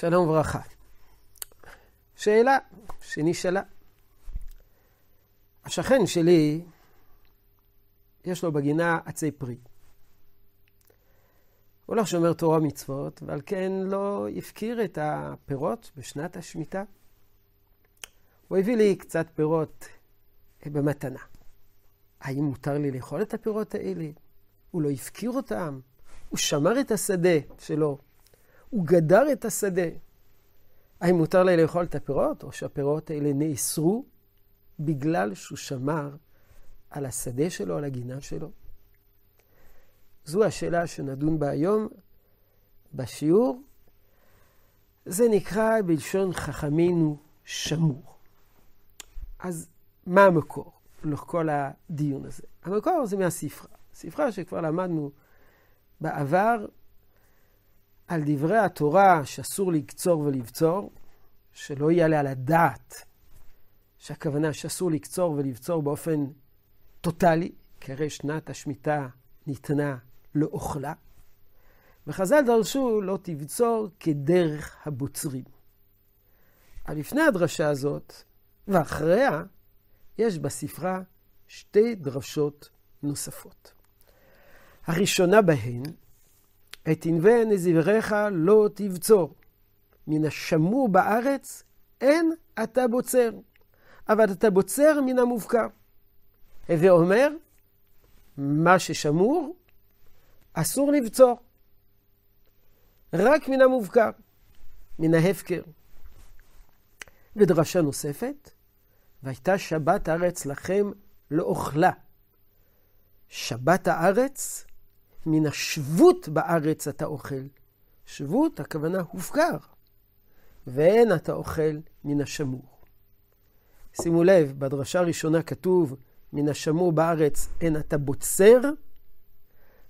שלום וברכה. שאלה שנשאלה. השכן שלי יש לו בגינה עצי פרי. הוא לא שומר תורה מצוות, ועל כן לא הפקיר את הפירות בשנת השמיטה. הוא הביא לי קצת פירות במתנה. האם מותר לי לאכול את הפירות האלה? הוא לא הפקיר אותם. הוא שמר את השדה שלו. הוא גדר את השדה. האם מותר לי לאכול את הפירות, או שהפירות האלה נאסרו בגלל שהוא שמר על השדה שלו, על הגינה שלו? זו השאלה שנדון בה היום בשיעור. זה נקרא בלשון חכמינו שמור. אז מה המקור לכל הדיון הזה? המקור זה מהספרה. ספרה שכבר למדנו בעבר, על דברי התורה שאסור לקצור ולבצור, שלא יעלה על הדעת, שהכוונה שאסור לקצור ולבצור באופן טוטלי, כי הרי שנת השמיטה ניתנה לאוכלה, וחז"ל דרשו לא תבצור כדרך הבוצרים. אבל לפני הדרשה הזאת, ואחריה, יש בספרה שתי דרשות נוספות. הראשונה בהן, את ענבי נזיריך לא תבצור. מן השמור בארץ אין אתה בוצר, אבל אתה בוצר מן המובקר. הווה אומר, מה ששמור אסור לבצור. רק מן המובקר, מן ההפקר. ודרשה נוספת, והייתה שבת הארץ לכם לא אוכלה. שבת הארץ מן השבות בארץ אתה אוכל. שבות, הכוונה הופקר. ואין אתה אוכל מן השמור. שימו לב, בדרשה הראשונה כתוב, מן השמור בארץ אין אתה בוצר.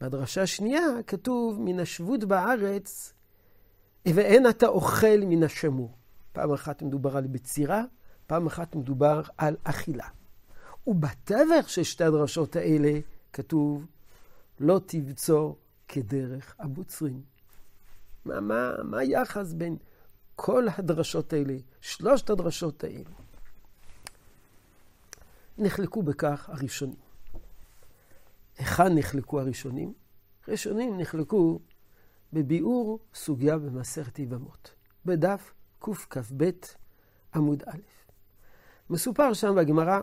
בדרשה השנייה כתוב, מן השבות בארץ ואין אתה אוכל מן השמור. פעם אחת מדובר על בצירה, פעם אחת מדובר על אכילה. ובתווך של שתי הדרשות האלה כתוב, לא תבצור כדרך הבוצרים. מה היחס בין כל הדרשות האלה, שלושת הדרשות האלה? נחלקו בכך הראשונים. היכן נחלקו הראשונים? ראשונים נחלקו בביאור סוגיה במסכת יבמות, בדף קכ"ב עמוד א'. מסופר שם בגמרא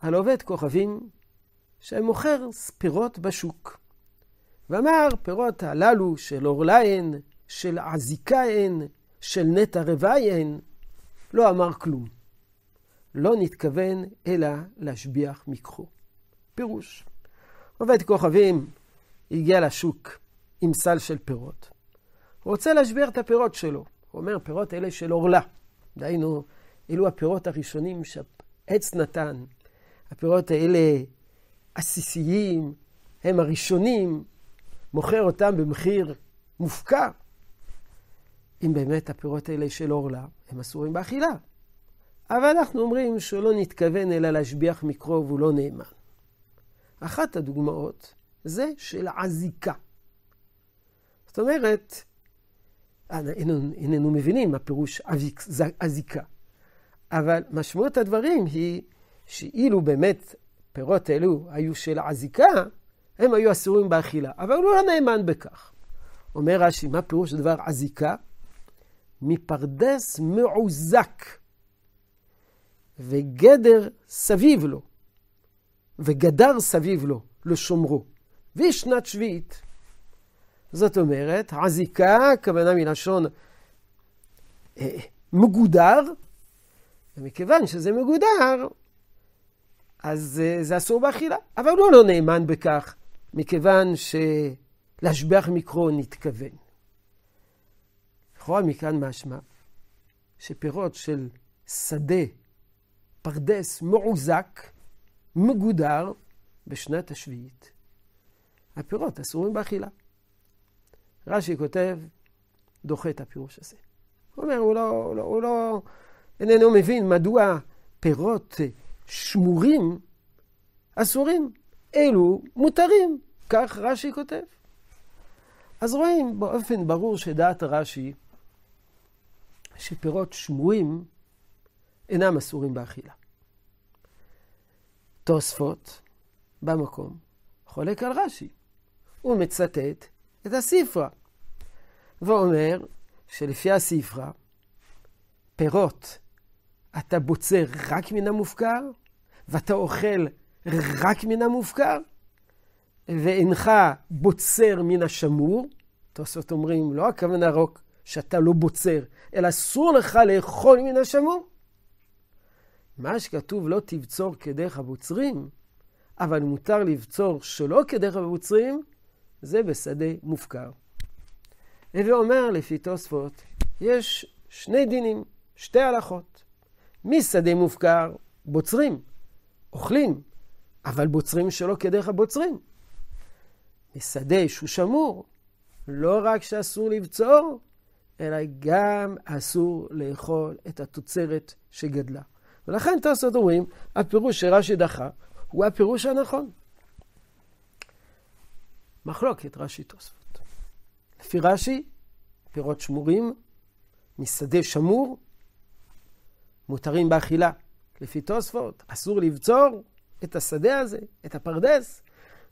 על עובד כוכבים, שמוכר פירות בשוק. ואמר, פירות הללו של אורליהן, של עזיקהן, של נטע רוויהן, לא אמר כלום. לא נתכוון אלא להשביח מקחו. פירוש. עובד כוכבים הגיע לשוק עם סל של פירות. הוא רוצה להשביח את הפירות שלו. הוא אומר, פירות אלה של אורלה. דהיינו, אלו הפירות הראשונים שהעץ נתן. הפירות האלה עסיסיים, הם הראשונים, מוכר אותם במחיר מופקר. אם באמת הפירות האלה של אורלה, הם אסורים באכילה. אבל אנחנו אומרים שלא נתכוון אלא להשביח מקרוב, הוא לא נאמן. אחת הדוגמאות זה של עזיקה. זאת אומרת, איננו מבינים מה פירוש עזיקה. אבל משמעות הדברים היא שאילו באמת פירות אלו היו של עזיקה, הם היו אסורים באכילה, אבל הוא לא נאמן בכך. אומר רש"י, מה פירוש דבר עזיקה? מפרדס מעוזק, וגדר סביב לו, וגדר סביב לו, לשומרו, ושנת שביעית. זאת אומרת, עזיקה, כוונה מלשון מגודר, ומכיוון שזה מגודר, אז זה אסור באכילה, אבל הוא לא נאמן בכך, מכיוון שלהשביח מקרו נתכוון. לכאורה מכאן משמע, שפירות של שדה, פרדס, מעוזק, מגודר, בשנת השביעית, הפירות אסורים באכילה. רש"י כותב, דוחה את הפירוש הזה. הוא אומר, הוא לא איננו מבין מדוע פירות שמורים אסורים, אלו מותרים, כך רש"י כותב. אז רואים באופן ברור שדעת רש"י שפירות שמורים אינם אסורים באכילה. תוספות במקום חולק על רש"י. הוא מצטט את הספרה. ואומר שלפי הספרה, פירות אתה בוצר רק מן המופקר, ואתה אוכל רק מן המופקר, ואינך בוצר מן השמור. תוספות אומרים, לא הכוונה רק שאתה לא בוצר, אלא אסור לך לאכול מן השמור. מה שכתוב לא תבצור כדרך הבוצרים, אבל מותר לבצור שלא כדרך הבוצרים, זה בשדה מופקר. הווה אומר לפי תוספות, יש שני דינים, שתי הלכות. משדה מופקר בוצרים, אוכלים, אבל בוצרים שלא כדרך הבוצרים. משדה שהוא שמור, לא רק שאסור לבצור, אלא גם אסור לאכול את התוצרת שגדלה. ולכן תוספות אומרים, הפירוש שרש"י דחה הוא הפירוש הנכון. מחלוקת רש"י תוספות. לפי רש"י, פירות שמורים, משדה שמור, מותרים באכילה. לפי תוספות, אסור לבצור את השדה הזה, את הפרדס,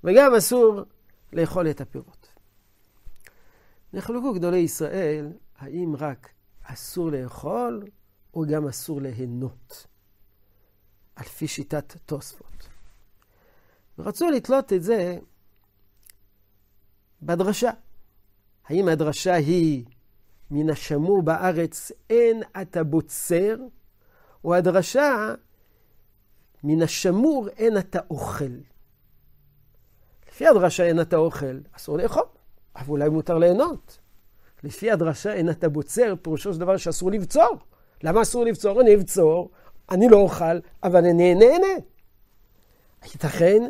וגם אסור לאכול את הפירות. נחלקו גדולי ישראל, האם רק אסור לאכול או גם אסור להנות, על פי שיטת תוספות. ורצו לתלות את זה בדרשה. האם הדרשה היא מן השמור בארץ אין אתה בוצר, או הדרשה מן השמור אין אתה אוכל. לפי הדרשה אין אתה אוכל, אסור לאכול, אבל אולי מותר ליהנות. לפי הדרשה אין אתה בוצר, פירושו של דבר שאסור לבצור. למה אסור לבצור? אני אבצור, אני לא אוכל, אבל אני נהנה. ייתכן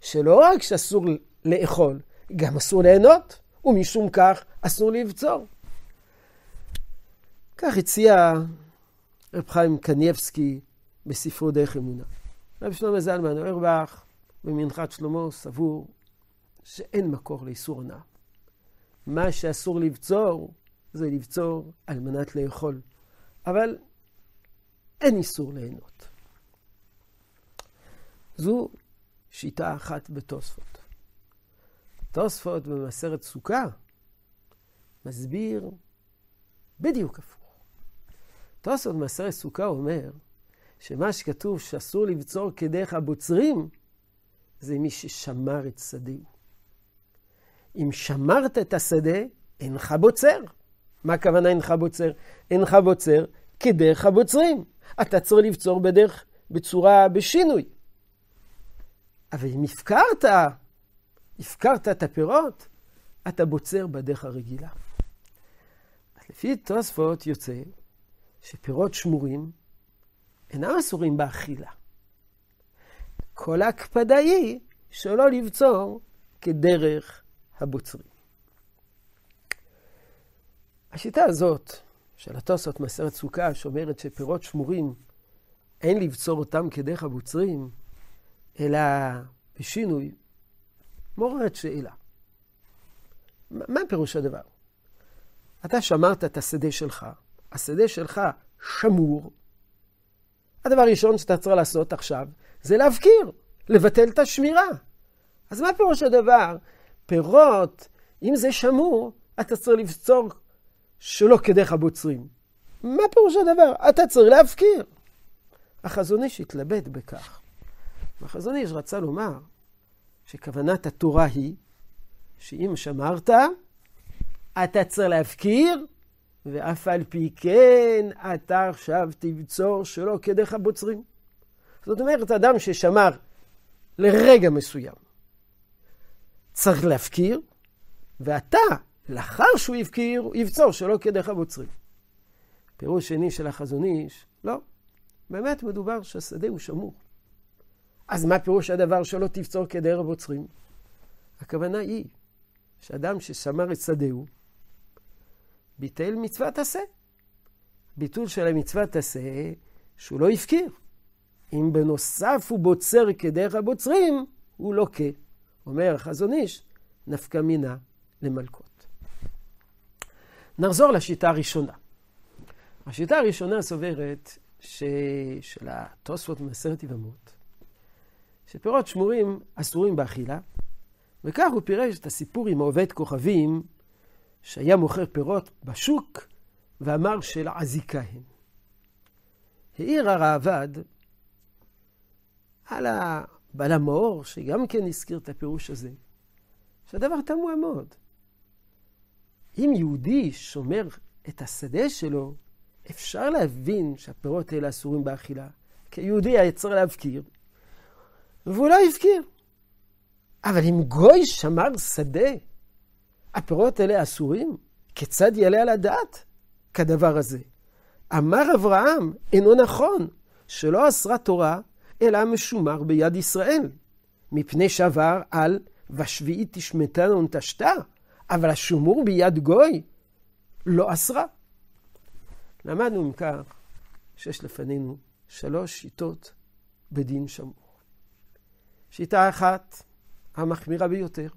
שלא רק שאסור לאכול, גם אסור ליהנות, ומשום כך אסור לבצור. כך הציע רב חיים קניבסקי בספרו דרך אמונה. רב שלמה זלמן אוירבך במנחת שלמה סבור שאין מקור לאיסור הנאה. מה שאסור לבצור זה לבצור על מנת לאכול. אבל אין איסור ליהנות. זו שיטה אחת בתוספות. תוספות במסכת סוכה מסביר בדיוק הפוך. תוספות במסכת סוכה אומר שמה שכתוב שאסור לבצור כדרך הבוצרים זה מי ששמר את שדהו. אם שמרת את השדה אינך בוצר. מה הכוונה אינך בוצר? אינך בוצר כדרך הבוצרים. אתה צריך לבצור בדרך בצורה בשינוי. אבל אם הפקרת את הפירות, אתה בוצר בדרך הרגילה. אז לפי תוספות יוצא שפירות שמורים אינם אסורים באכילה. כל ההקפדה היא שלא לבצור כדרך הבוצרים. השיטה הזאת של התוספות מסכת סוכה שאומרת שפירות שמורים אין לבצור אותם כדרך הבוצרים, אלא בשינוי, מעוררת שאלה. מה פירוש הדבר? אתה שמרת את השדה שלך, השדה שלך שמור. הדבר הראשון שאתה צריך לעשות עכשיו זה להבקיר, לבטל את השמירה. אז מה פירוש הדבר? פירות, אם זה שמור, אתה צריך לבצור שלא כדרך הבוצרים. מה פירוש הדבר? אתה צריך להבקיר. החזון איש התלבט בכך. החזון איש רצה לומר שכוונת התורה היא שאם שמרת, אתה צריך להבקיר, ואף על פי כן אתה עכשיו תבצור שלא כדרך הבוצרים. זאת אומרת, אדם ששמר לרגע מסוים צריך להבקיר, ואתה לאחר שהוא יבקיר, הוא יבצור שלא כדרך הבוצרים. פירוש שני של החזון איש, לא, באמת מדובר שהשדה הוא שמור. אז מה פירוש הדבר שלא תבצור כדרך הבוצרים? הכוונה היא שאדם ששמר את שדהו, ביטל מצוות עשה. ביטול של המצוות עשה שהוא לא יפקיר. אם בנוסף הוא בוצר כדרך הבוצרים, הוא לוקה. אומר החזון איש, נפקא מינה למלכות. נחזור לשיטה הראשונה. השיטה הראשונה סוברת של התוספות מעשרת יבמות, שפירות שמורים אסורים באכילה, וכך הוא פירש את הסיפור עם העובד כוכבים, שהיה מוכר פירות בשוק, ואמר שלעזיקה הן. העיר הראב"ד על בעל המאור, שגם כן הזכיר את הפירוש הזה, שהדבר תמוה מאוד. אם יהודי שומר את השדה שלו, אפשר להבין שהפירות האלה אסורים באכילה, כי יהודי היה צריך להבקיר, והוא לא הבקיר. אבל אם גוי שמר שדה, הפירות האלה אסורים, כיצד יעלה על הדעת כדבר הזה? אמר אברהם, אינו נכון, שלא אסרה תורה, אלא משומר ביד ישראל, מפני שעבר על ושביעית תשמטנה ונטשתה, אבל השומור ביד גוי לא אסרה. למדנו עם כך שיש לפנינו שלוש שיטות בדין שמור. שיטה אחת, המחמירה ביותר,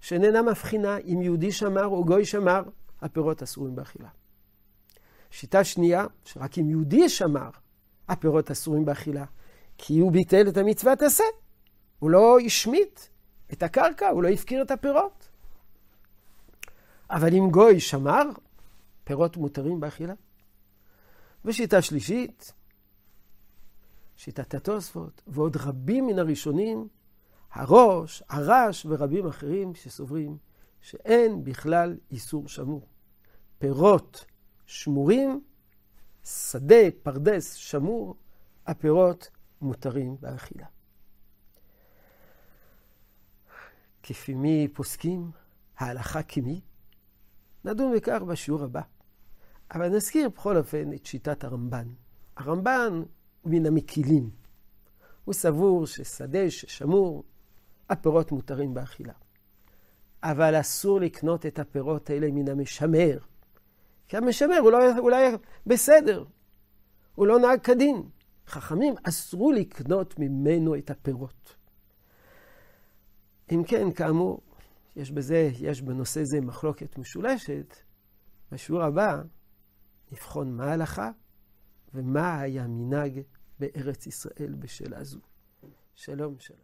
שאיננה מבחינה אם יהודי שמר או גוי שמר, הפירות אסורים באכילה. שיטה שנייה, שרק אם יהודי שמר, הפירות אסורים באכילה, כי הוא ביטל את המצוות עשה. הוא לא השמיט את הקרקע, הוא לא הפקיר את הפירות. אבל אם גוי שמר, פירות מותרים באכילה. ושיטה שלישית, שיטת התוספות, ועוד רבים מן הראשונים, הראש, הרש ורבים אחרים שסוברים שאין בכלל איסור שמור. פירות שמורים, שדה, פרדס, שמור, הפירות מותרים באכילה. כפי מי פוסקים, ההלכה כמי, נדון בכך בשיעור הבא. אבל נזכיר בכל אופן את שיטת הרמב"ן. הרמב"ן הוא מן המקילים. הוא סבור ששדה, ששמור, הפירות מותרים באכילה. אבל אסור לקנות את הפירות האלה מן המשמר. כי המשמר הוא לא היה בסדר. הוא לא נהג כדין. חכמים אסרו לקנות ממנו את הפירות. אם כן, כאמור, יש בנושא זה מחלוקת משולשת. בשיעור הבא נבחון מה ההלכה ומה היה המנהג בארץ ישראל בשאלה זו. שלום שלום.